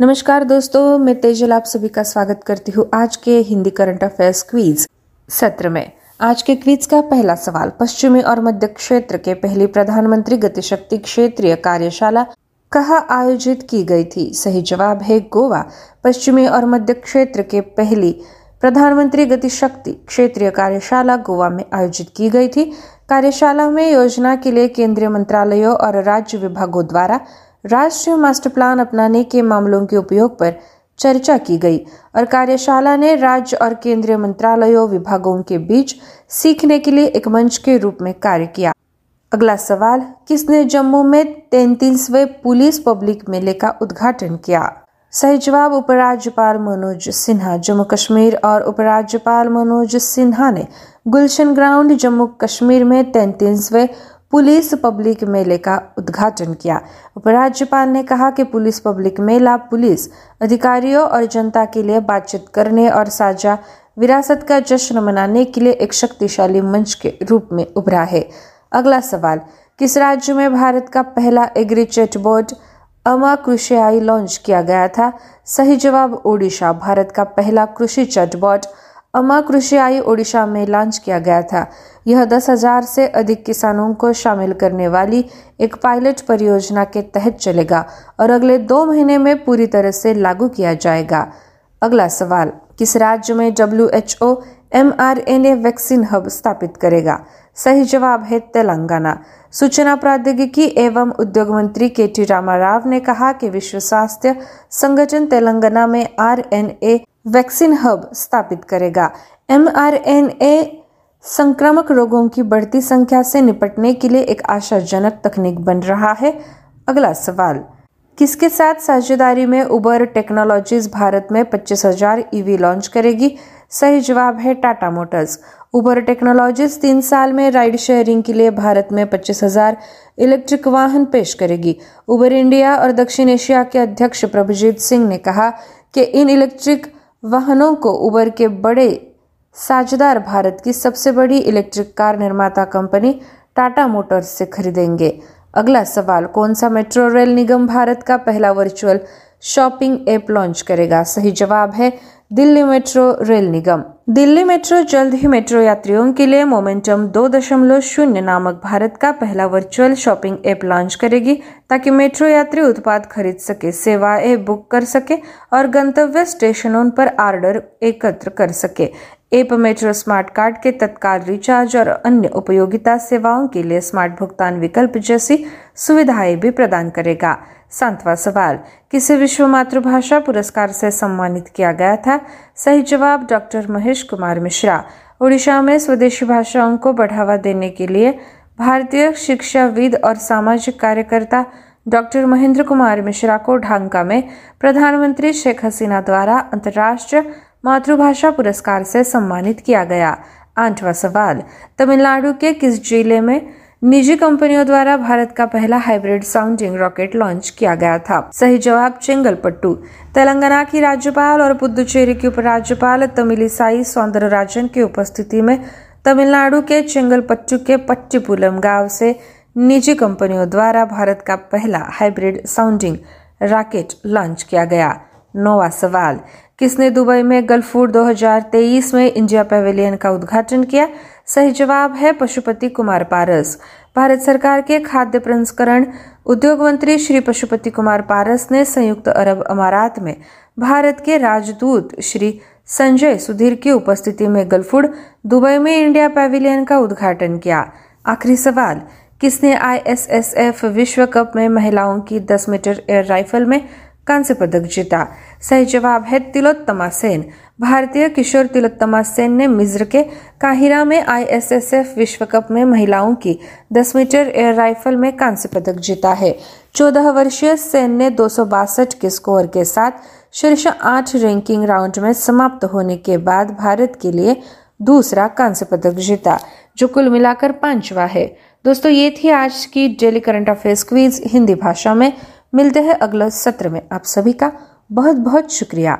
नमस्कार दोस्तों, मैं तेजल आप सभी का स्वागत करती हूँ आज के हिंदी करंट अफेयर्स क्विज सत्र में। आज के क्विज का पहला सवाल पश्चिमी और मध्य क्षेत्र के पहली प्रधानमंत्री गतिशक्ति क्षेत्रीय कार्यशाला कहाँ आयोजित की गई थी? सही जवाब है गोवा। पश्चिमी और मध्य क्षेत्र के पहली प्रधानमंत्री गतिशक्ति क्षेत्रीय कार्यशाला गोवा में आयोजित की गई थी। कार्यशाला में योजना के लिए केंद्रीय मंत्रालयों और राज्य विभागों द्वारा राष्ट्रीय मास्टर प्लान अपनाने के मामलों के उपयोग पर चर्चा की गई और कार्यशाला ने राज्य और केंद्रीय मंत्रालयों विभागों के बीच सीखने के लिए एक मंच के रूप में कार्य किया। अगला सवाल, किसने जम्मू में 33वें पुलिस पब्लिक मेले का उद्घाटन किया? सही जवाब उपराज्यपाल मनोज सिन्हा। जम्मू कश्मीर और उपराज्यपाल मनोज सिन्हा ने गुलशन ग्राउंड जम्मू कश्मीर में 33वें पुलिस पब्लिक मेले का उद्घाटन किया। उपराज्यपाल ने कहा कि पुलिस पब्लिक मेला पुलिस अधिकारियों और जनता के लिए बातचीत करने और साझा विरासत का जश्न मनाने के लिए एक शक्तिशाली मंच के रूप में उभरा है। अगला सवाल, किस राज्य में भारत का पहला एग्री चैटबॉट अमा कृषि आई लॉन्च किया गया था? सही जवाब ओडिशा। भारत का पहला कृषि चैटबॉट अमा कृषि आई ओडिशा में लॉन्च किया गया था। यह 10,000 से अधिक किसानों को शामिल करने वाली एक पायलट परियोजना के तहत चलेगा और अगले 2 महीने में पूरी तरह से लागू किया जाएगा। अगला सवाल, किस राज्य में WHO mRNA वैक्सीन हब स्थापित करेगा? सही जवाब है तेलंगाना। सूचना प्रौद्योगिकी एवं उद्योग मंत्री KT रामा राव ने कहा कि विश्व स्वास्थ्य संगठन तेलंगाना में RNA वैक्सीन हब स्थापित करेगा। mRNA संक्रामक रोगों की बढ़ती संख्या से निपटने के लिए एक आशाजनक तकनीक बन रहा है। अगला सवाल, किसके साथ साझेदारी में उबर टेक्नोलॉजीज भारत में 25,000 EV लॉन्च करेगी? सही जवाब है टाटा मोटर्स। उबर टेक्नोलॉजीज 3 साल में राइड शेयरिंग के लिए भारत में 25,000 इलेक्ट्रिक वाहन पेश करेगी। उबर इंडिया और दक्षिण एशिया के अध्यक्ष प्रभुजीत सिंह ने कहा कि इन इलेक्ट्रिक वाहनों को उबर के बड़े साझेदार भारत की सबसे बड़ी इलेक्ट्रिक कार निर्माता कंपनी टाटा मोटर्स से खरीदेंगे। अगला सवाल, कौन सा मेट्रो रेल निगम भारत का पहला वर्चुअल शॉपिंग ऐप लॉन्च करेगा? सही जवाब है दिल्ली मेट्रो रेल निगम। दिल्ली मेट्रो जल्द ही मेट्रो यात्रियों के लिए मोमेंटम 2.0 नामक भारत का पहला वर्चुअल शॉपिंग ऐप लॉन्च करेगी ताकि मेट्रो यात्री उत्पाद खरीद सके, सेवाएं बुक कर सके और गंतव्य स्टेशनों पर आर्डर एकत्र कर सके। ऐप मेट्रो स्मार्ट कार्ड के तत्काल रिचार्ज और अन्य उपयोगिता सेवाओं के लिए स्मार्ट भुगतान विकल्प जैसी सुविधाएं भी प्रदान करेगा। 7वां सवाल, किसे विश्व मातृभाषा पुरस्कार से सम्मानित किया गया था? सही जवाब डॉक्टर महेश कुमार मिश्रा। ओडिशा में स्वदेशी भाषाओं को बढ़ावा देने के लिए भारतीय शिक्षाविद और सामाजिक कार्यकर्ता डॉक्टर महेंद्र कुमार मिश्रा को ढाका में प्रधानमंत्री शेख हसीना द्वारा अंतर्राष्ट्रीय मातृभाषा पुरस्कार से सम्मानित किया गया। 8वां सवाल, तमिलनाडु के किस जिले में निजी कंपनियों द्वारा भारत का पहला हाइब्रिड साउंडिंग रॉकेट लॉन्च किया गया था? सही जवाब चेंगलपट्टू। तेलंगाना की राज्यपाल और पुदुचेरी की उपराज्यपाल तमिलसाई सौंदर राजन की उपस्थिति में तमिलनाडु के चेंगलपट्टू के पट्टीपुलम गांव से निजी कंपनियों द्वारा भारत का पहला हाइब्रिड साउंडिंग रॉकेट लॉन्च किया गया। 9वां सवाल, किसने दुबई में गल्फ फूड 2023 में इंडिया पैवेलियन का उद्घाटन किया? सही जवाब है पशुपति कुमार पारस। भारत सरकार के खाद्य प्रसंस्करण उद्योग मंत्री श्री पशुपति कुमार पारस ने संयुक्त अरब अमारात में भारत के राजदूत श्री संजय सुधीर की उपस्थिति में गल्फ फूड दुबई में इंडिया पैवेलियन का उद्घाटन किया। आखिरी सवाल, किसने ISSF विश्व कप में महिलाओं की 10 मीटर एयर राइफल में कांस्य पदक जीता? सही जवाब है तिलोत्तमा सेन। भारतीय किशोर तिलोत्तमा सेन ने मिस्र के काहिरा में ISSF विश्व कप में महिलाओं की 10 मीटर एयर राइफल में कांस्य पदक जीता है। 14 वर्षीय सेन ने 262 के स्कोर के साथ शीर्ष 8 रैंकिंग राउंड में समाप्त होने के बाद भारत के लिए दूसरा कांस्य पदक जीता, जो कुल मिलाकर 5वां है। दोस्तों, ये थी आज की daily current affairs quiz Hindi भाषा में। मिलते हैं अगले सत्र में। आप सभी का बहुत बहुत शुक्रिया।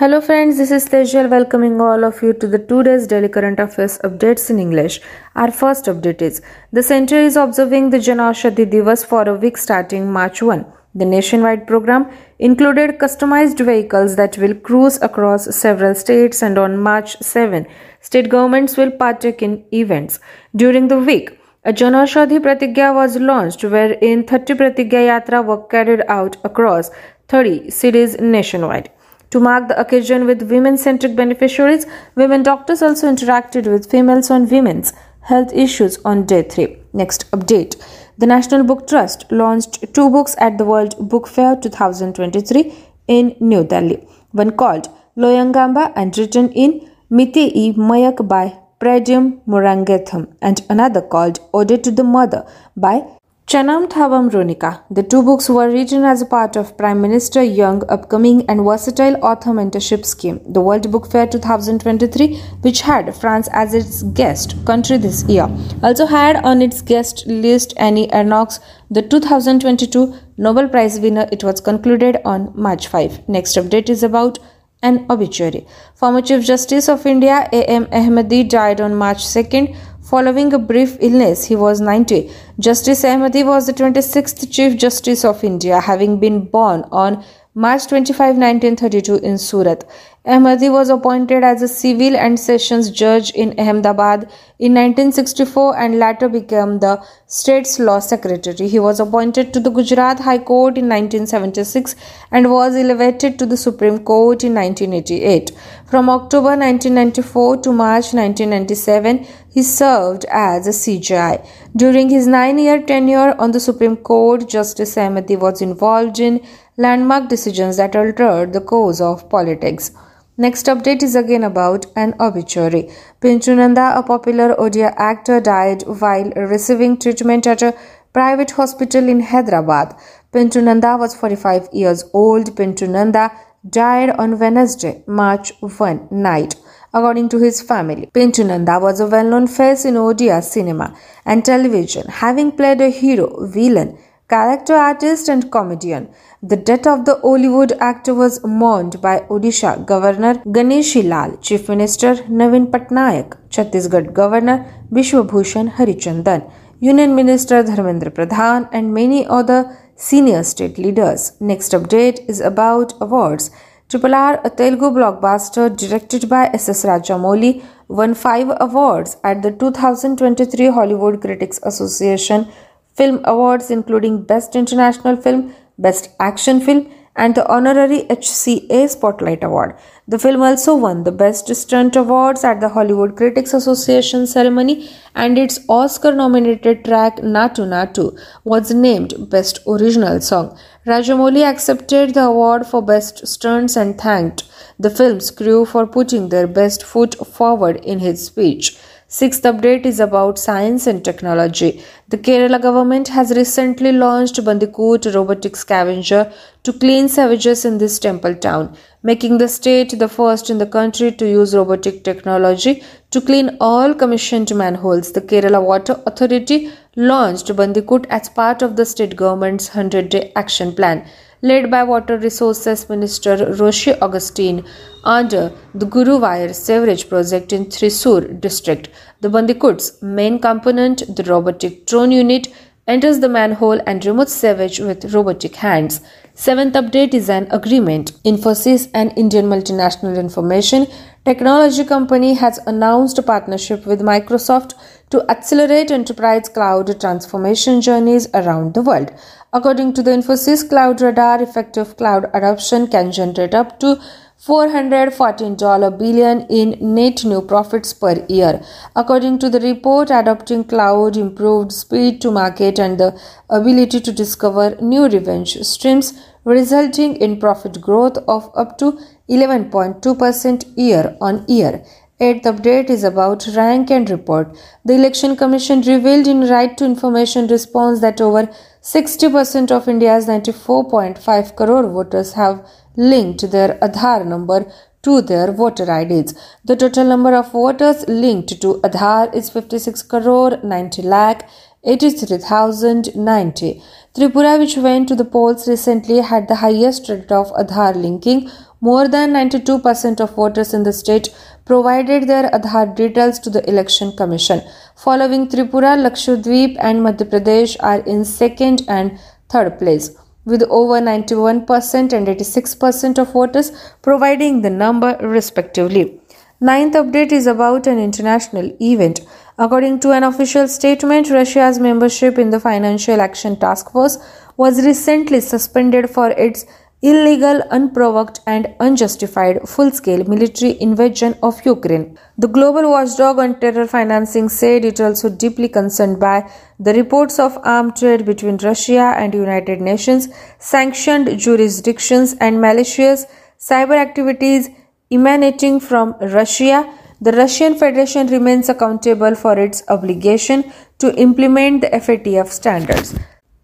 Hello friends, this is Tejal welcoming all of you to the today's daily current affairs updates in English. Our first update is the center is observing the Jan Aushadhi Divas for a week starting March 1. The nationwide program included customized vehicles that will cruise across several states, and on March 7, state governments will partake in events. During the week, a Janaushadhi Pratigya was launched, wherein 30 Pratigya Yatra were carried out across 30 cities nationwide. To mark the occasion with women-centric beneficiaries, women doctors also interacted with females on women's health issues on day 3. Next update. The National Book Trust launched 2 books at the World Book Fair 2023 in New Delhi. One called Loyangamba and written in Mithei Mayak by Prajyam Murangetham, and another called Ode to the Mother by Chanam Thabam Ronika. The 2 books were written as a part of Prime Minister Young Upcoming and Versatile Author Mentorship Scheme. The World Book Fair 2023, which had France as its guest country this year, also had on its guest list Annie Ernaux, the 2022 Nobel Prize winner. It was concluded on March 5. Next update is about an obituary. Former Chief Justice of India A. M. Ahmadi died on March 2nd. Following a brief illness, he was 90. Justice Ahmadi was the 26th Chief Justice of India, having been born on March 25, 1932 in Surat. Ahmadi was appointed as a civil and sessions judge in Ahmedabad in 1964 and later became the state's law secretary. He was appointed to the Gujarat High Court in 1976 and was elevated to the Supreme Court in 1988. From October 1994 to March 1997, he served as a CJI. During his 9-year tenure on the Supreme Court, Justice Ahmadi was involved in landmark decisions that altered the course of politics. Next update is again about an obituary. Pintu Nanda, a popular Odia actor, died while receiving treatment at a private hospital in Hyderabad. Pintu Nanda was 45 years old. Pintu Nanda died on Wednesday, March 1 night. According to his family, Pintu Nanda was a well-known face in Odia cinema and television, having played a hero, villain, character artist and comedian. The death of the Hollywood actor was mourned by Odisha Governor Ganeshi Lal, Chief Minister Navin Patnaik, Chhattisgarh Governor Bishwabhushan Harichandan, Union Minister Dharmendra Pradhan and many other senior state leaders. Next update is about awards. Triple R, a Telugu blockbuster directed by S.S. Rajamouli, won 5 awards at the 2023 Hollywood Critics Association Film Awards, including Best International Film, Best Action Film, and the honorary HCA Spotlight Award. The film also won the Best Stunt Awards at the Hollywood Critics Association ceremony, and its Oscar-nominated track Natu Natu was named Best Original Song. Rajamouli accepted the award for Best Stunts and thanked the film's crew for putting their best foot forward in his speech. Sixth update is about science and technology. The Kerala government has recently launched Bandicoot, a robotic scavenger, to clean savages in this temple town, making the state the first in the country to use robotic technology to clean all commissioned manholes. The Kerala Water Authority launched Bandicoot as part of the state government's 100-day action plan, led by Water Resources Minister Roshi Augustine under the Guruvayur Sewerage Project in Thrissur district. The Bandicoot's main component, the robotic drone unit, enters the manhole and removes sewage with robotic hands. Seventh update is an agreement. Infosys, an Indian multinational information technology company, has announced a partnership with Microsoft to accelerate enterprise cloud transformation journeys around the world. According to the Infosys Cloud Radar, effective cloud adoption can generate up to $414 billion in net new profits per year. According to the report, adopting cloud improved speed to market and the ability to discover new revenue streams, resulting in profit growth of up to 11.2% year on year. Eighth update is about rank and report. The Election Commission revealed in Right to Information response that over 60% of India's 94.5 crore voters have linked their Aadhaar number to their voter IDs. The total number of voters linked to Aadhaar is 56,90,83,090. Tripura, which went to the polls recently, had the highest rate of Aadhaar linking. More than 92% of voters in the state provided their Aadhaar details to the Election Commission. Following Tripura, Lakshadweep and Madhya Pradesh are in second and third place. with over 91% and 86% of voters providing the number respectively. Ninth update is about an international event. According to an official statement, Russia's membership in the Financial Action Task Force was recently suspended for its illegal, unprovoked and unjustified full-scale military invasion of Ukraine. The global watchdog on terror financing said it also deeply concerned by the reports of armed trade between Russia and United Nations sanctioned jurisdictions and malicious cyber activities emanating from Russia. The Russian Federation remains accountable for its obligation to implement the FATF standards.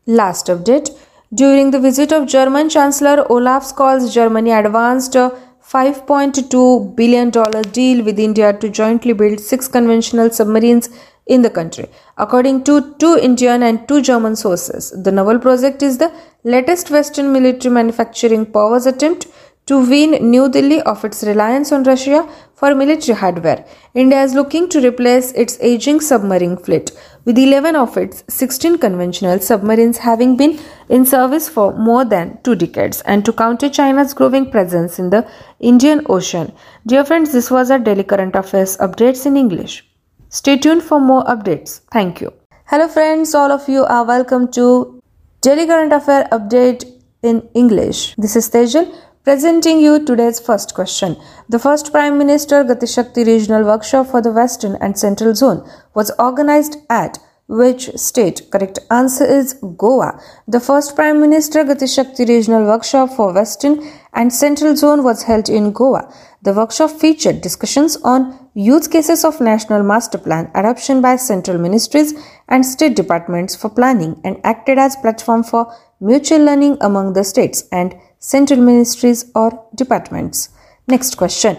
Last update. During the visit of German Chancellor Olaf Scholz, Germany advanced a $5.2 billion deal with India to jointly build 6 conventional submarines in the country. According to 2 Indian and 2 German sources, the naval project is the latest Western military manufacturing power's attempt to wean New Delhi of its reliance on Russia for military hardware. India is looking to replace its aging submarine fleet, with 11 of its 16 conventional submarines having been in service for more than 2 decades, and to counter China's growing presence in the Indian Ocean. Dear friends, this was our daily current affairs updates in English. Stay tuned for more updates. Thank you. Hello friends, all of you are welcome to Daily Current Affair Update in English. This is Tejal, presenting you today's first question. The first Prime Minister Gatishakti Regional Workshop for the Western and Central Zone was organized at which state? Correct answer is Goa. The first Prime Minister Gatishakti Regional Workshop for Western and Central Zone was held in Goa. The workshop featured discussions on use cases of National Master Plan adoption by central ministries and state departments for planning, and acted as platform for mutual learning among the states and central ministries or departments. Next question.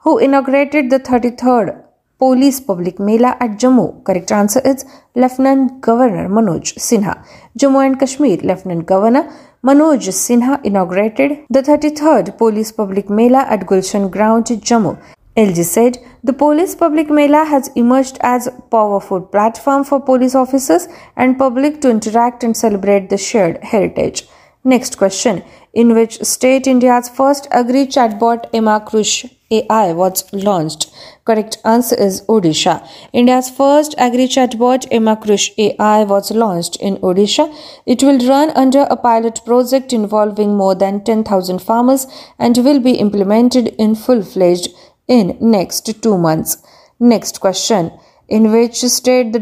Who inaugurated the 33rd Police Public Mela at Jammu? Correct answer is Lieutenant Governor Manoj Sinha. Jammu and Kashmir Lieutenant Governor Manoj Sinha inaugurated the 33rd Police Public Mela at Gulshan Ground, Jammu. LG said, the Police Public Mela has emerged as a powerful platform for police officers and public to interact and celebrate the shared heritage. Next question. In which state India's first agri chatbot Ama Krish AI was launched? Correct answer is Odisha. India's first agri chatbot Ama Krish AI was launched in Odisha. It will run under a pilot project involving more than 10,000 farmers and will be implemented in full-fledged in next 2 months. Next question. In which state the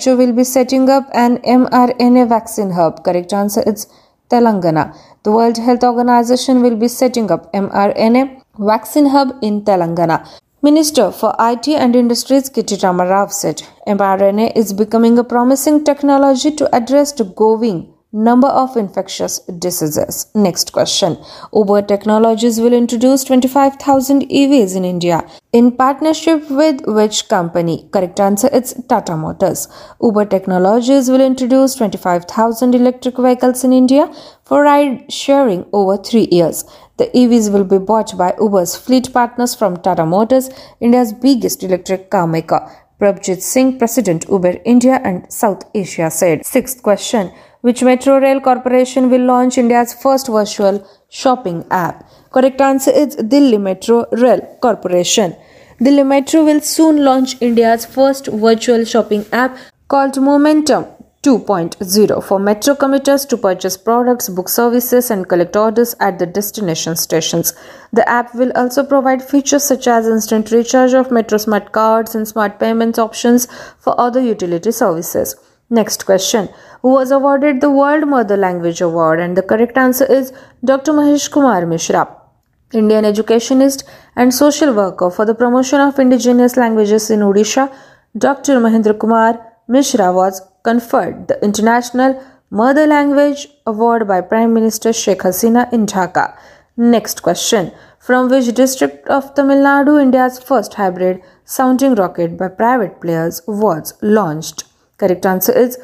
WHO will be setting up an mRNA vaccine hub? Correct answer is Telangana. The World Health Organization will be setting up mRNA vaccine hub in Telangana. Minister for IT and Industries K T Rama Rao said, mRNA is becoming a promising technology to address the growing number of infectious diseases. Next question. Uber Technologies will introduce 25,000 EVs in India in partnership with which company? Correct answer is Tata Motors. Uber Technologies will introduce 25,000 electric vehicles in India for ride sharing over 3 years. The EVs will be bought by Uber's fleet partners from Tata Motors, India's biggest electric car maker. Prabhjit Singh, President Uber India and South Asia, said. Sixth question. Which Metro Rail Corporation will launch India's first virtual shopping app? Correct answer is Delhi Metro Rail Corporation. Delhi Metro will soon launch India's first virtual shopping app called Momentum 2.0 for metro commuters to purchase products, book services and collect orders at the destination stations. The app will also provide features such as instant recharge of Metro smart cards and smart payments options for other utility services. Next question. Who was awarded the World Mother Language Award? And the correct answer is Dr. Mhesh Kumar Mishra, Indian educationist and social worker for the promotion of indigenous languages in Odisha. Dr. Mhesh Kumar Mishra was conferred the International Mother Language Award by Prime Minister Sheikh Hasina in Dhaka. Next question. From which district of Tamil Nadu India's first hybrid sounding rocket by private players was launched? Correct answer is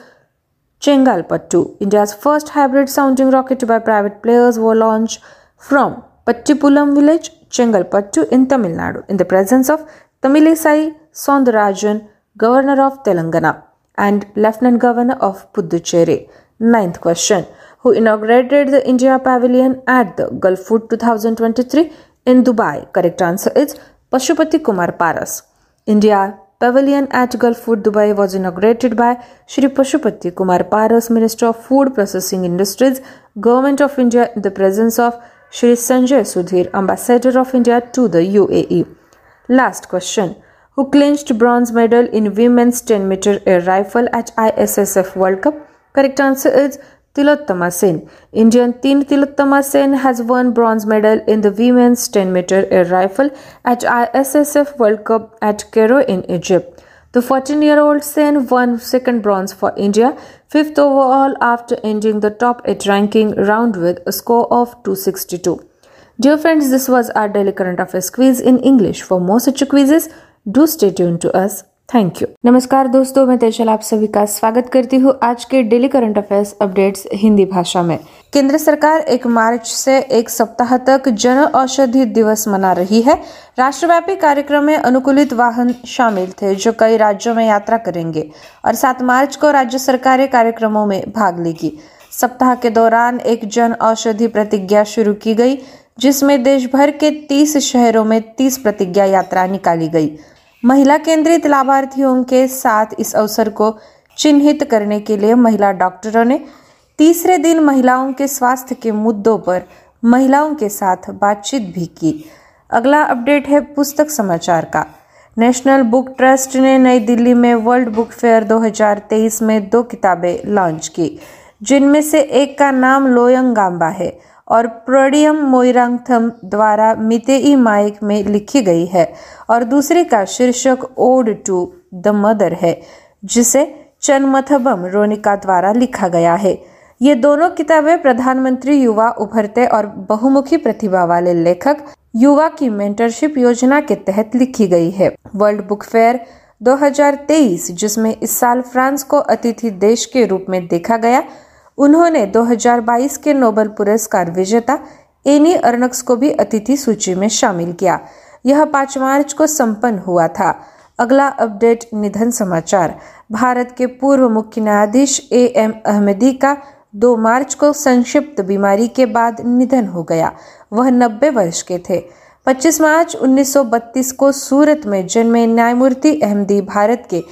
Chengalpattu. India's first hybrid sounding rocket by private players was launched from Pattipulam village, Chengalpattu in Tamil Nadu, in the presence of Tamilisai Soundar Rajan, Governor of Telangana and Lieutenant Governor of Puducherry. Ninth question. who inaugurated the India Pavilion at the Gulf Food 2023 in Dubai? Correct answer is Pashupati Kumar Paras. India Pavilion at Gulf Food Dubai was inaugurated by Shri Pashupati Kumar Paras, Minister of Food Processing Industries, Government of India, in the presence of Shri Sanjay Sudhir, Ambassador of India to the UAE. Last question. Who clinched bronze medal in women's 10-meter air rifle at ISSF World Cup? Correct answer is Tilottama Sen. Indian team Tilottama Sen has won bronze medal in the women's 10-meter air rifle at ISSF World Cup at Cairo in Egypt. The 14-year-old Sen won second bronze for India, 5th overall after ending the top 8 ranking round with a score of 262. Dear friends, this was our daily current affairs quiz in English. For more such quizzes, Do stay tuned to us. Thank you. नमस्कार दोस्तों, मैं तेजल आप सभी का स्वागत करती हूँ आज के daily current affairs updates Hindi भाषा में। केंद्र सरकार 1 मार्च से 1 सप्ताह तक जन औषधि दिवस मना रही है। राष्ट्रव्यापी कार्यक्रम में अनुकूलित वाहन शामिल थे जो कई राज्यों में यात्रा करेंगे और 7 मार्च को राज्य सरकारें कार्यक्रमों में भाग लेगी। सप्ताह के दौरान एक जन औषधि प्रतिज्ञा शुरू की गई जिसमें देश भर के 30 शहरों में 30 प्रतिज्ञा यात्रा निकाली गई। महिला केंद्रित लाभार्थियों के साथ इस अवसर को चिन्हित करने के लिए महिला डॉक्टरों ने तीसरे दिन महिलाओं के स्वास्थ्य के मुद्दों पर महिलाओं के साथ बातचीत भी की। अगला अपडेट है पुस्तक समाचार का। नेशनल बुक ट्रस्ट ने नई दिल्ली में वर्ल्ड बुक फेयर 2023 में 2 किताबें लॉन्च की जिनमें से एक का नाम लोयंगाम्बा है और प्रडियम मोइरांगथम द्वारा मितेई माइक में लिखी गई है और दूसरे का शीर्षक ओड टू द मदर है जिसे चनमथबम रोनिका द्वारा लिखा गया है। ये दोनों किताबें प्रधानमंत्री युवा उभरते और बहुमुखी प्रतिभा वाले लेखक युवा की मेंटरशिप योजना के तहत लिखी गई है। वर्ल्ड बुक फेयर 2023 जिसमें इस साल फ्रांस को अतिथि देश के रूप में देखा गया, उन्होंने 2022 के नोबेल पुरस्कार विजेता एनी अर्नक्स को भी अतिथि सूची में शामिल किया। यह 5 मार्च को संपन्न हुआ था। अगला अपडेट निधन समाचार। भारत के पूर्व मुख्य न्यायाधीश A.M. अहमदी का 2 मार्च को संक्षिप्त बीमारी के बाद निधन हो गया। वह 90 वर्ष के थे। 25 मार्च 1932 को सूरत में जन्मे न्यायमूर्ति अहमदी भारत के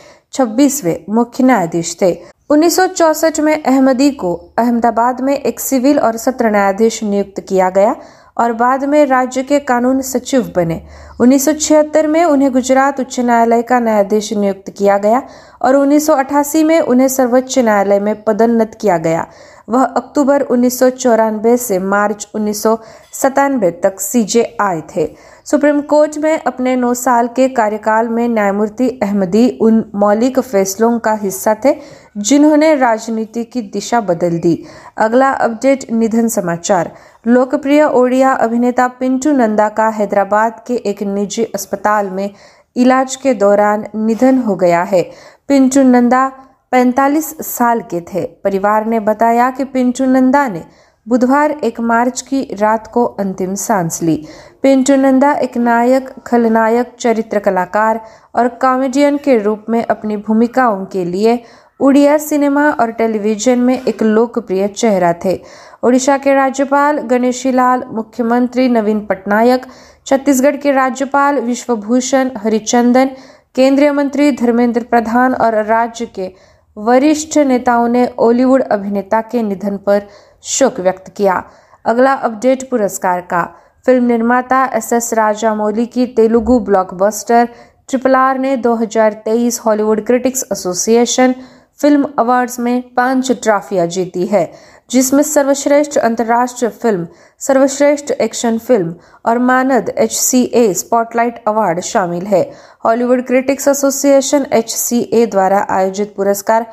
26वें मुख्य न्यायाधीश थे। 1964 में अहमदी को अहमदाबाद में एक सिविल और सत्र न्यायाधीश नियुक्त किया गया और बाद में राज्य के कानून सचिव बने। 1976 में उन्हें गुजरात उच्च न्यायालय का न्यायाधीश नियुक्त किया गया और 1988 में उन्हें सर्वोच्च न्यायालय में पदोन्नत किया गया। वह अक्टूबर 1994 से मार्च 1997 तक CJI थे। सुप्रीम कोर्ट में अपने 9 साल के कार्यकाल में न्यायमूर्ति अहमदी उन मौलिक फैसलों का हिस्सा थे जिन्होंने राजनीति की दिशा बदल दी। अगला अपडेट निधन समाचार। लोकप्रिय ओडिया अभिनेता पिंटू नंदा का हैदराबाद के एक निजी अस्पताल में इलाज के दौरान निधन हो गया है। पिंटू नंदा 45 साल के थे। परिवार ने बताया कि पिंटू नंदा ने बुधवार 1 मार्च की रात को अंतिम सांस ली। पिंटू नंदा एक नायक, खलनायक, चरित्र कलाकार और कॉमेडियन के रूप में अपनी भूमिकाओं के लिए उड़िया सिनेमा और टेलीविजन में एक लोकप्रिय चेहरा थे। ओडिशा के राज्यपाल गणेशीलाल, मुख्यमंत्री नवीन पटनायक, छत्तीसगढ़ के राज्यपाल विश्वभूषण हरिचंदन, केंद्रीय मंत्री धर्मेंद्र प्रधान और राज्य के वरिष्ठ नेताओं ने बॉलीवुड अभिनेता के निधन पर शोक व्यक्त किया। अगला अपडेट पुरस्कार का। फिल्म निर्माता SS राजामौली की तेलुगु ब्लॉकबस्टर RRR ने 2023 Hollywood critics association film awards में 5 ट्रॉफियां जीती है जिसमें सर्वश्रेष्ठ अंतर्राष्ट्रीय फिल्म, सर्वश्रेष्ठ एक्शन फिल्म और मानद HCA स्पॉटलाइट अवार्ड शामिल है। हॉलीवुड क्रिटिक्स एसोसिएशन HCA द्वारा आयोजित पुरस्कार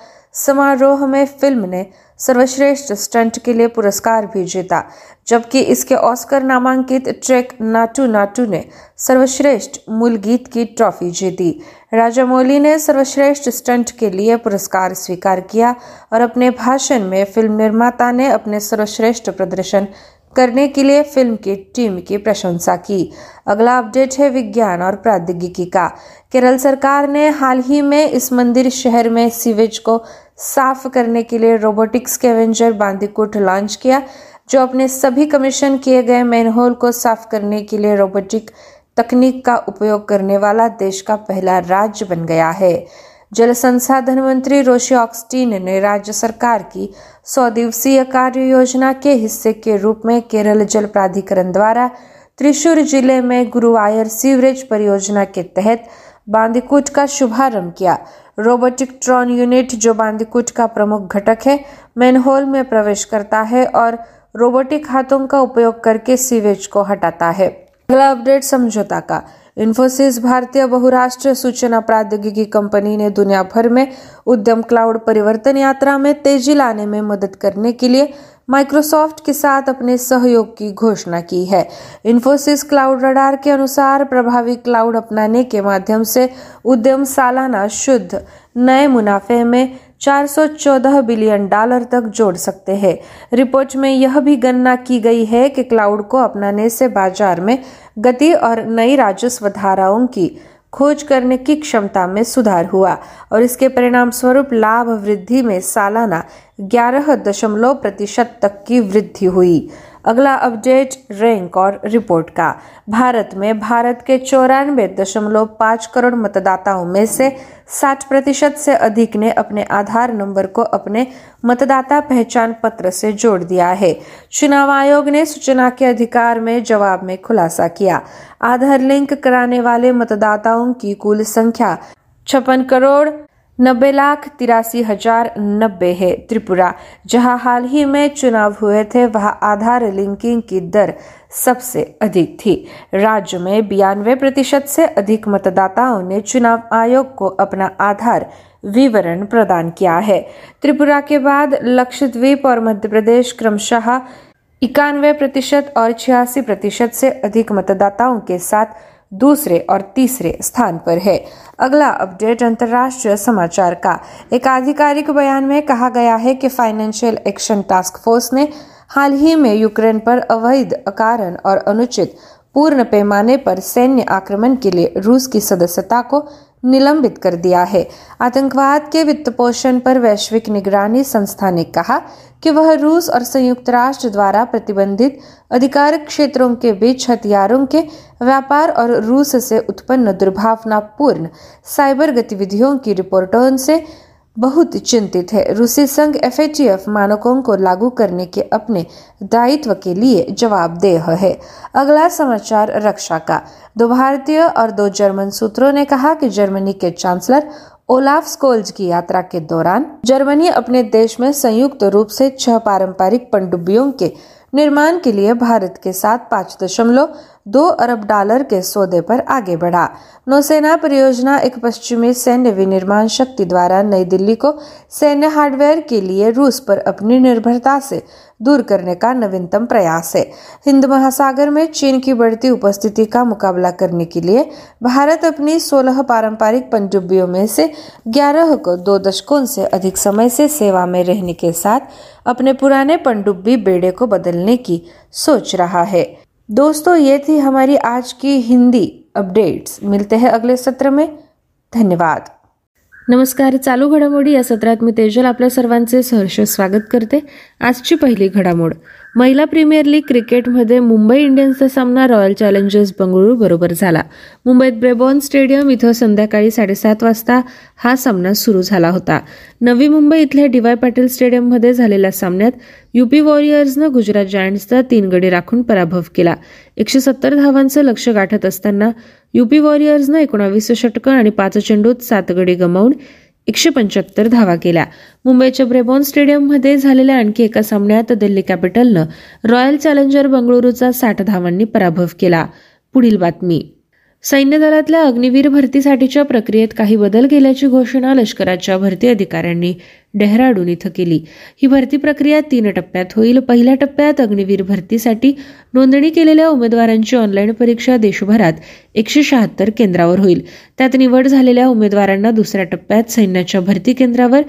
समारोह में फिल्म ने सर्वश्रेष्ठ स्टंट के लिए पुरस्कार भी जीता, जबकि इसके ऑस्कर नामांकित ट्रैक नाटू नाटू ने सर्वश्रेष्ठ मूल गीत की ट्रॉफी जीती। राजामौली ने सर्वश्रेष्ठ स्टंट के लिए पुरस्कार स्वीकार किया और अपने भाषण में फिल्म निर्माता ने अपने सर्वश्रेष्ठ प्रदर्शन करने के लिए फिल्म की टीम की प्रशंसा की। अगला अपडेट है विज्ञान और प्रौद्योगिकी का। केरल सरकार ने हाल ही में इस मंदिर शहर में सीवेज को साफ करने के लिए रोबोटिक स्कैवेंजर बांदीकूट लॉन्च किया, जो अपने सभी कमीशन किए गए मैनहोल को साफ करने के लिए रोबोटिक तकनीक का उपयोग करने वाला देश का पहला राज्य बन गया है। जल संसाधन मंत्री रोशी ऑक्सटीन ने राज्य सरकार की 100 दिवसीय कार्य योजना के हिस्से के रूप में केरल जल प्राधिकरण द्वारा त्रिशूर जिले में गुरुवायर सीवरेज परियोजना के तहत बांदीकूट का शुभारंभ किया। रोबोटिक ट्रॉन यूनिट, जो बांदीकूट का प्रमुख घटक है, मैनहोल में प्रवेश करता है और रोबोटिक हाथों का उपयोग करके सीवेज को हटाता है। अगला अपडेट समझौता का। इन्फोसिस भारतीय बहुराष्ट्रीय सूचना प्रौद्योगिकी कंपनी ने दुनिया भर में उद्यम क्लाउड परिवर्तन यात्रा में तेजी लाने में मदद करने के लिए माइक्रोसॉफ्ट के साथ अपने सहयोग की घोषणा की है। इन्फोसिस क्लाउड रडार के अनुसार प्रभावी क्लाउड अपनाने के माध्यम से उद्यम सालाना शुद्ध नए मुनाफे में $414 बिलियन तक जोड़ सकते हैं। रिपोर्ट में यह भी गणना की गई है कि क्लाउड को अपनाने से बाजार में गति और नई राजस्व धाराओं की खोज करने की क्षमता में सुधार हुआ और इसके परिणाम स्वरूप लाभ वृद्धि में सालाना 11% तक की वृद्धि हुई। अगला अपडेट रैंक और रिपोर्ट का। भारत में भारत के 94.5 करोड़ मतदाताओं में से 60% से अधिक ने अपने आधार नंबर को अपने मतदाता पहचान पत्र से जोड़ दिया है। चुनाव आयोग ने सूचना के अधिकार में जवाब में खुलासा किया। आधार लिंक कराने वाले मतदाताओं की कुल संख्या 56,90,83,090 है। त्रिपुरा, जहां हाल ही में चुनाव हुए थे, वहां आधार लिंकिंग की दर सबसे अधिक थी। राज्य में 92% से अधिक मतदाताओं ने चुनाव आयोग को अपना आधार विवरण प्रदान किया है। त्रिपुरा के बाद लक्षद्वीप और मध्य प्रदेश क्रमशः 91% और 86% से अधिक मतदाताओं के साथ दूसरे और तीसरे स्थान पर है। अगला अपडेट अंतर्राष्ट्रीय समाचार का। एक आधिकारिक बयान में कहा गया है कि फाइनेंशियल एक्शन टास्क फोर्स ने हाल ही में यूक्रेन पर अवैध, अकारण और अनुचित पूर्ण पैमाने पर सैन्य आक्रमण के लिए रूस की सदस्यता को निलंबित कर दिया है। आतंकवाद के वित्त पोषण पर वैश्विक निगरानी संस्था ने कहा कि वह रूस और संयुक्त राष्ट्र द्वारा प्रतिबंधित अधिकार क्षेत्रों के बीच हथियारों के व्यापार और रूस से उत्पन्न दुर्भावनापूर्ण साइबर गतिविधियों की रिपोर्टों से बहुत चिंतित है। रूसी संघ FATF मानकों को लागू करने के अपने दायित्व के लिए जवाबदेह है। अगला समाचार रक्षा का। दो भारतीय और दो जर्मन सूत्रों ने कहा कि जर्मनी के चांसलर ओलाफ स्कोल्ज की यात्रा के दौरान जर्मनी अपने देश में संयुक्त रूप से 6 पारंपरिक पनडुब्बियों के निर्माण के लिए भारत के साथ $5.2 अरब के सौदे पर आगे बढ़ा। नौसेना परियोजना एक पश्चिमी सैन्य विनिर्माण शक्ति द्वारा नई दिल्ली को सैन्य हार्डवेयर के लिए रूस पर अपनी निर्भरता से दूर करने का नवीनतम प्रयास है। हिंद महासागर में चीन की बढ़ती उपस्थिति का मुकाबला करने के लिए भारत अपनी 16 पारंपरिक पनडुब्बियों में से 11 को 2 दशकों से अधिक समय से सेवा में रहने के साथ अपने पुराने पनडुब्बी बेड़े को बदलने की सोच रहा है। दोस्तों, ये थी हमारी आज की हिंदी अपडेट्स। मिलते हैं अगले सत्र में। धन्यवाद। नमस्कार. चालू घडामोडी या सत्रात मी तेजल आपल्या सर्वांचे सहर्ष स्वागत करते. आजची पहिली घडामोड. महिला प्रीमियर लीग क्रिकेटमध्ये मुंबई इंडियन्सचा सामना रॉयल चॅलेंजर्स बंगळुरू बरोबर झाला. मुंबईत ब्रेबॉर्न स्टेडियम इथं संध्याकाळी 7:30 वाजता हा सामना सुरू झाला होता. नवी मुंबई इथल्या DY पाटील स्टेडियममध्ये झालेल्या सामन्यात UP वॉरियर्सनं गुजरात जायंट्सचा 3 गडी राखून पराभव केला. 170 धावांचं लक्ष गाठत असताना UP वॉरियर्सनं 19 षटकं आणि 5 चेंडूत 7 गडी गमावून 175 धावा केल्या. मुंबईच्या ब्रेबॉर्न स्टेडियममध्ये झालेल्या आणखी एका सामन्यात दिल्ली कॅपिटलनं रॉयल चॅलेंजर बंगळुरूचा 60 धावांनी पराभव केला. पुढील बातमी. सैन्य दलातल्या अग्निवीर भरतीसाठीच्या प्रक्रियेत काही बदल केल्याची घोषणा लष्कराच्या भरती अधिकाऱ्यांनी डेहराडून इथं केली. ही भरती प्रक्रिया 3 टप्प्यात होईल. पहिल्या टप्प्यात अग्निवीर भरतीसाठी नोंदणी केलेल्या उमेदवारांची ऑनलाईन परीक्षा देशभरात 176 केंद्रावर होईल. त्यात निवड झालेल्या उमेदवारांना दुसऱ्या टप्प्यात सैन्याच्या भरती केंद्रावर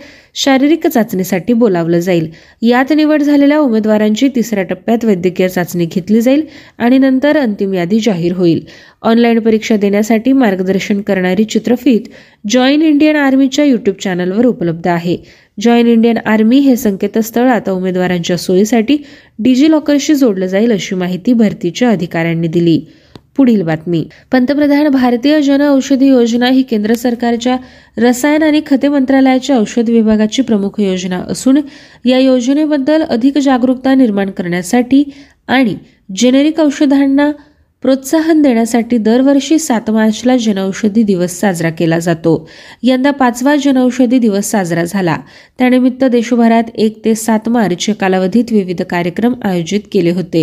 शारीरिक चाचणीसाठी बोलावलं जाईल. यात निवड झालेल्या उमेदवारांची तिसऱ्या टप्प्यात वैद्यकीय चाचणी घेतली जाईल आणि नंतर अंतिम यादी जाहीर होईल. ऑनलाईन परीक्षा देण्यासाठी मार्गदर्शन करणारी चित्रफित जॉईन इंडियन आर्मीच्या यूट्यूब चॅनलवर उपलब्ध आहे. जॉईन इंडियन आर्मी हे संकेतस्थळ आता उमेदवारांच्या सोयीसाठी डिजिलॉकरशी जोडलं जाईल, अशी माहिती भरतीच्या अधिकाऱ्यांनी दिली. पुढील बातमी. पंतप्रधान भारतीय जन औषधी योजना ही केंद्र सरकारच्या रसायन आणि खते मंत्रालयाच्या औषध विभागाची प्रमुख योजना असून या योजनेबद्दल अधिक जागरूकता निर्माण करण्यासाठी आणि जेनेरिक औषधांना प्रोत्साहन देण्यासाठी दरवर्षी 7 मार्चला जनऔषधी दिवस साजरा केला जातो. यंदा 5वा जनऔषधी दिवस साजरा झाला. त्यानिमित्त देशभरात 1 ते 7 मार्च या कालावधीत विविध कार्यक्रम आयोजित केले होते.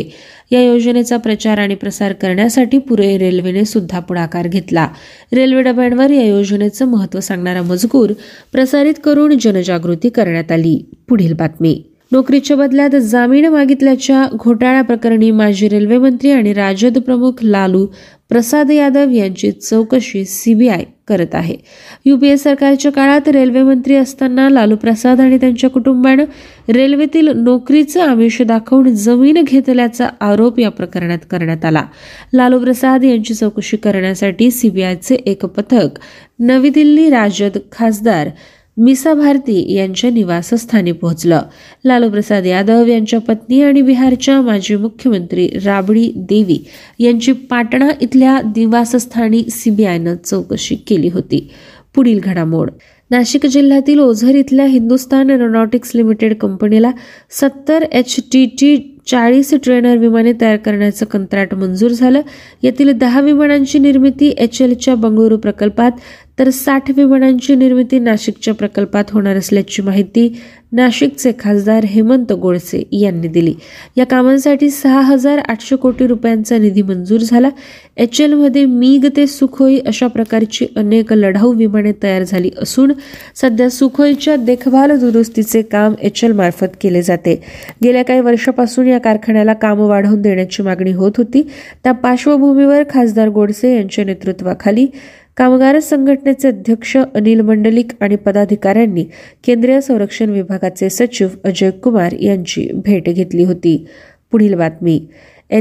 या योजनेचा प्रचार आणि प्रसार करण्यासाठी पुणे रेल्वेने सुद्धा पुढाकार घेतला. रेल्वे डब्यांवर या योजनेचं महत्त्व सांगणारा मजकूर प्रसारित करून जनजागृती करण्यात आली. पुढील बातमी. नोकरीच्या बदल्यात जामीन मागितल्याच्या घोटाळ्याप्रकरणी माजी रेल्वे मंत्री आणि राजद प्रमुख लालू प्रसाद यादव यांची चौकशी CBI करत आहे. UPA सरकारच्या काळात रेल्वे मंत्री असताना लालू प्रसाद आणि त्यांच्या कुटुंबानं रेल्वेतील नोकरीचं आमिष दाखवून जमीन घेतल्याचा आरोप या प्रकरणात करण्यात आला. लालू प्रसाद यांची चौकशी करण्यासाठी CBIचे एक पथक नवी दिल्ली राजद खासदार मिसा भारती यांच्या निवासस्थानी पोहोचलं. लालू प्रसाद यादव यांच्या पत्नी आणि बिहारच्या माजी मुख्यमंत्री राबडी देवी यांची पाटणा इथल्या निवासस्थानी CBIनं चौकशी केली होती. पुढील घडामोड. नाशिक जिल्ह्यातील ओझर इथल्या हिंदुस्तान एरोनॉटिक्स लिमिटेड कंपनीला 70 HTT 40 ट्रेनर विमाने तयार करण्याचं कंत्राट मंजूर झालं. यातील 10 विमानांची निर्मिती HLच्या बंगळुरू प्रकल्पात तर 60 विमानांची निर्मिती नाशिकच्या प्रकल्पात होणार असल्याची माहिती नाशिकचे खासदार हेमंत गोडसे यांनी दिली. या कामांसाठी 6,800 कोटी रुपयांचा निधी मंजूर झाला. HLमध्ये मिग ते सुखोई अशा प्रकारची अनेक लढाऊ विमाने तयार झाली असून सध्या सुखोईच्या देखभाल दुरुस्तीचे काम HL मार्फत केले जाते. गेल्या काही वर्षापासून या कारखान्याला काम वाढवून देण्याची मागणी होत होती. त्या पार्श्वभूमीवर खासदार गोडसे यांच्या नेतृत्वाखाली कामगार संघटनेचे अध्यक्ष अनिल मंडलिक आणि पदाधिकाऱ्यांनी केंद्रीय संरक्षण विभागाचे सचिव अजय कुमार यांची भेट घेतली होती. पुढील बातमी.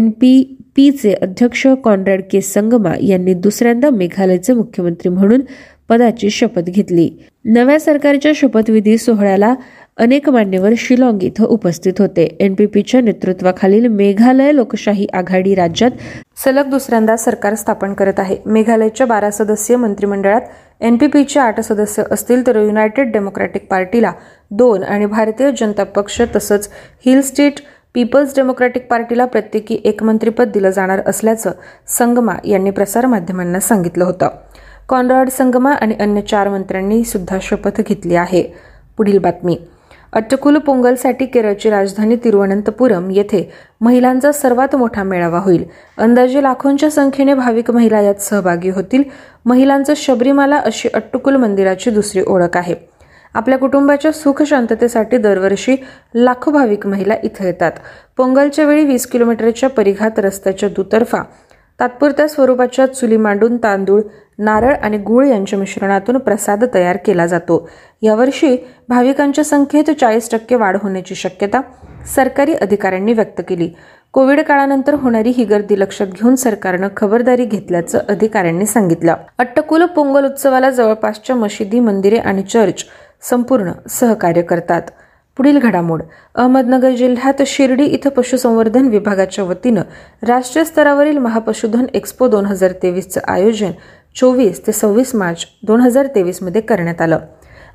NPPचे अध्यक्ष कॉन्रॅड के संगमा यांनी दुसऱ्यांदा मेघालयचे मुख्यमंत्री म्हणून पदाची शपथ घेतली. नव्या सरकारच्या शपथविधी सोहळ्याला अनेक मान्यवर शिलाँग इथं उपस्थित होते. NPPच्या नेतृत्वाखालील मेघालय लोकशाही आघाडी राज्यात सलग दुसऱ्यांदा सरकार स्थापन करत आहे. मेघालयच्या 12 सदस्यीय मंत्रिमंडळात NPPचे 8 सदस्य असतील तर युनायटेड डेमोक्रॅटिक पार्टीला 2 आणि भारतीय जनता पक्ष तसंच हिल स्टेट पीपल्स डेमोक्रॅटिक पार्टीला प्रत्येकी 1 मंत्रिपद दिलं जाणार असल्याचं संगमा यांनी प्रसारमाध्यमांना सांगितलं होतं. कॉन्राड संगमा आणि अन्य 4 मंत्र्यांनी सुद्धा शपथ घेतली आहे. पुढील बातमी. अट्टकुल पोंगलसाठी केरळची राजधानी तिरुवनंतपुरम येथे महिलांचा सर्वात मोठा मेळावा होईल. अंदाजे लाखोंच्या संख्येने भाविक महिला यात सहभागी होतील. महिलांचं शबरीमाला अशी अट्टकुल मंदिराची दुसरी ओळख आहे. आपल्या कुटुंबाच्या सुख शांततेसाठी दरवर्षी लाखो भाविक महिला इथं येतात. पोंगलच्या वेळी 20 किलोमीटरच्या परिघात रस्त्याच्या दुतर्फा तात्पुरत्या स्वरूपाच्या चुली मांडून तांदूळ, नारळ आणि गुळ यांच्या मिश्रणातून प्रसाद तयार केला जातो. यावर्षी भाविकांच्या संख्येत 40% वाढ होण्याची शक्यता सरकारी अधिकाऱ्यांनी व्यक्त केली. कोविड काळानंतर होणारी ही गर्दी लक्षात घेऊन सरकारनं खबरदारी घेतल्याचं अधिकाऱ्यांनी सांगितलं. अट्टकुल पोंगल उत्सवाला जवळपासच्या मशिदी, मंदिरे आणि चर्च संपूर्ण सहकार्य करतात. पुढील घडामोड. अहमदनगर जिल्ह्यात शिर्डी इथं पशुसंवर्धन विभागाच्या वतीनं राष्ट्रीय स्तरावरील महापशुधन एक्स्पो 2023चं आयोजन 24 ते 26 मार्च 2023 मध्ये करण्यात आलं,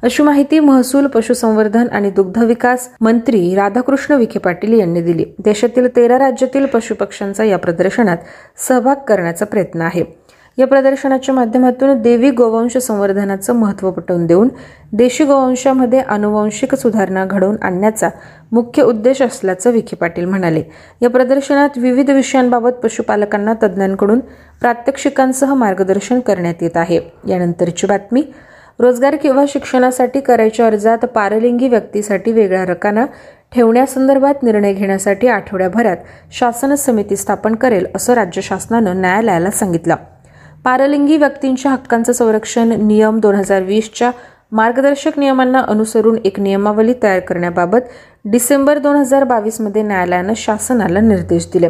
अशी माहिती महसूल, पशुसंवर्धन आणि दुग्धविकास मंत्री राधाकृष्ण विखे पाटील यांनी दिली. देशातील 13 राज्यातील पशुपक्ष्यांचा या प्रदर्शनात सहभाग करण्याचा प्रयत्न आहे. या प्रदर्शनाच्या माध्यमातून देवी गोवंश संवर्धनाचं महत्त्व पटवून देऊन देशी गोवंशामध्ये अनुवंशिक सुधारणा घडवून आणण्याचा मुख्य उद्देश असल्याचं विखे पाटील म्हणाले. या प्रदर्शनात विविध विषयांबाबत पशुपालकांना तज्ज्ञांकडून प्रात्यक्षिकांसह मार्गदर्शन करण्यात येत आहे. यानंतरची बातमी. रोजगार किंवा शिक्षणासाठी करायच्या अर्जात पारलिंगी व्यक्तीसाठी वेगळा रकाना ठेवण्यासंदर्भात निर्णय घेण्यासाठी आठवड्याभरात शासन समिती स्थापन करेल असं राज्य शासनानं न्यायालयाला सांगितलं. पारलिंगी व्यक्तींच्या हक्कांचं संरक्षण नियम 2020च्या मार्गदर्शक नियमांना अनुसरून एक नियमावली तयार करण्याबाबत डिसेंबर 2022 मध्ये न्यायालयानं शासनाला निर्देश दिले.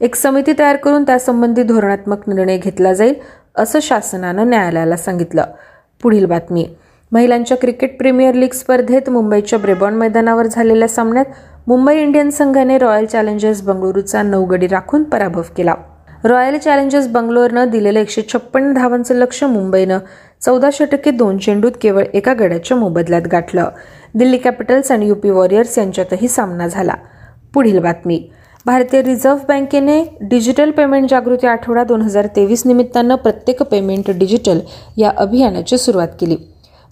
एक समिती तयार करून त्यासंबंधी धोरणात्मक निर्णय घेतला जाईल असं शासनानं न्यायालयाला सांगितलं. पुढील बातमी. महिलांच्या क्रिकेट प्रीमियर लीग स्पर्धेत मुंबईच्या ब्रेबॉर्न मैदानावर झालेल्या सामन्यात मुंबई इंडियन्स संघाने रॉयल चॅलेंजर्स बंगळुरूचा 9 गडी राखून पराभव केला. रॉयल चॅलेंजर्स बंगलोरनं दिलेलं 156 धावांचं लक्ष मुंबईनं 14 षटके 2 चेंडूत केवळ 1 गड्याच्या मोबदल्यात गाठलं. दिल्ली कॅपिटल्स आणि UP वॉरियर्स यांच्यातही सामना झाला. पुढील बातमी. भारतीय रिझर्व्ह बँकेने डिजिटल पेमेंट जागृती आठवडा 2023 निमित्तानं प्रत्येक पेमेंट डिजिटल या अभियानाची सुरुवात केली.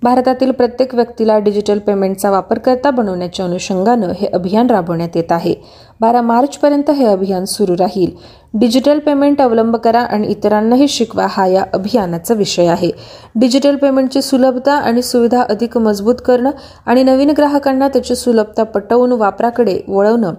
भारतातील प्रत्येक व्यक्तीला डिजिटल पेमेंटचा वापरकर्ता बनवण्याच्या अनुषंगानं हे अभियान राबवण्यात येत आहे. 12 मार्चपर्यंत हे अभियान सुरू राहील. डिजिटल पेमेंट अवलंब करा आणि इतरांनाही शिकवा हा या अभियानाचा विषय आहे. डिजिटल पेमेंटची सुलभता आणि सुविधा अधिक मजबूत करणं आणि नवीन ग्राहकांना त्याची सुलभता पटवून वापराकडे वळवणं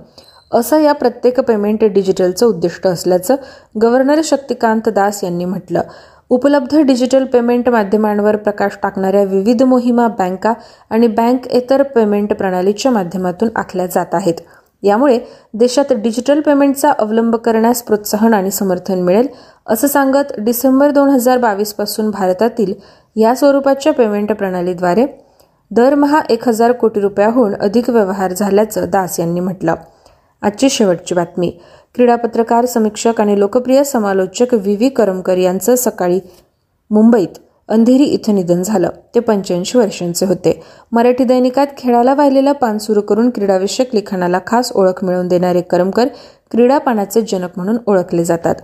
असं या प्रत्येक पेमेंट डिजिटलचं उद्दिष्ट असल्याचं गव्हर्नर शक्तिकांत दास यांनी म्हटलं. उपलब्ध डिजिटल पेमेंट माध्यमांवर प्रकाश टाकणाऱ्या विविध मोहिमा बँका आणि बँकेतर पेमेंट प्रणालीच्या माध्यमातून आखल्या जात आहेत. यामुळे देशात डिजिटल पेमेंटचा अवलंब करण्यास प्रोत्साहन आणि समर्थन मिळेल असं सांगत डिसेंबर 2022 पासून भारतातील या स्वरूपाच्या पेमेंट प्रणालीद्वारे दरमहा 1,000 कोटी रुपयाहून अधिक व्यवहार झाल्याचं दास यांनी म्हटलं. आजची शेवटची बातमी. क्रीडा पत्रकार, समीक्षक आणि लोकप्रिय समालोचक V V करमकर यांचं सकाळी मुंबईत अंधेरी इथं निधन झालं. ते 85 वर्षांचे होते. मराठी दैनिकात खेळाला वाहिलेला पान सुरू करून क्रीडाविषयक लिखाणाला खास ओळख मिळवून देणारे करमकर क्रीडा पानाचे जनक म्हणून ओळखले जातात.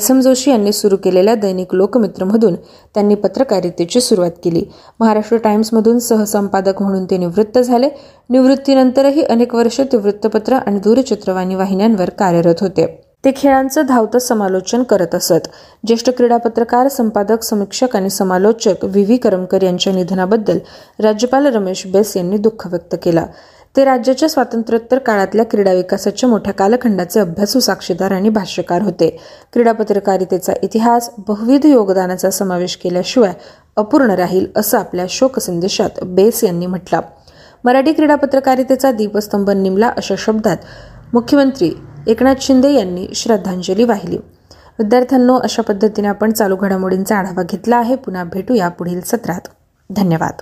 SM जोशी यांनी सुरू केलेल्या दैनिक लोकमित्रमधून त्यांनी पत्रकारितेची सुरुवात केली. महाराष्ट्र टाइम्समधून सहसंपादक म्हणून ते निवृत्त झाले. निवृत्तीनंतरही अनेक वर्ष ते वृत्तपत्र आणि दूरचित्रवाणी वाहिन्यांवर कार्यरत होते. ते खेळांचं धावतं समालोचन करत असत. ज्येष्ठ क्रीडा पत्रकार, संपादक, समीक्षक आणि समालोचक V V करमकर यांच्या निधनाबद्दल राज्यपाल रमेश बैस यांनी दुःख व्यक्त केलं. ते राज्याच्या स्वातंत्र्योत्तर काळातल्या क्रीडा विकासाच्या मोठ्या कालखंडाचे अभ्यासू, साक्षीदार आणि भाष्यकार होते. क्रीडा पत्रकारितेचा इतिहास बहुविध योगदानाचा समावेश केल्याशिवाय अपूर्ण राहील असं आपल्या शोकसंदेशात बेस यांनी म्हटलं. मराठी क्रीडा पत्रकारितेचा दीपस्तंभ निमला अशा शब्दात मुख्यमंत्री एकनाथ शिंदे यांनी श्रद्धांजली वाहिली. विद्यार्थ्यांनो, अशा पद्धतीने आपण चालू घडामोडींचा आढावा घेतला आहे. पुन्हा भेटूया पुढील सत्रात. धन्यवाद.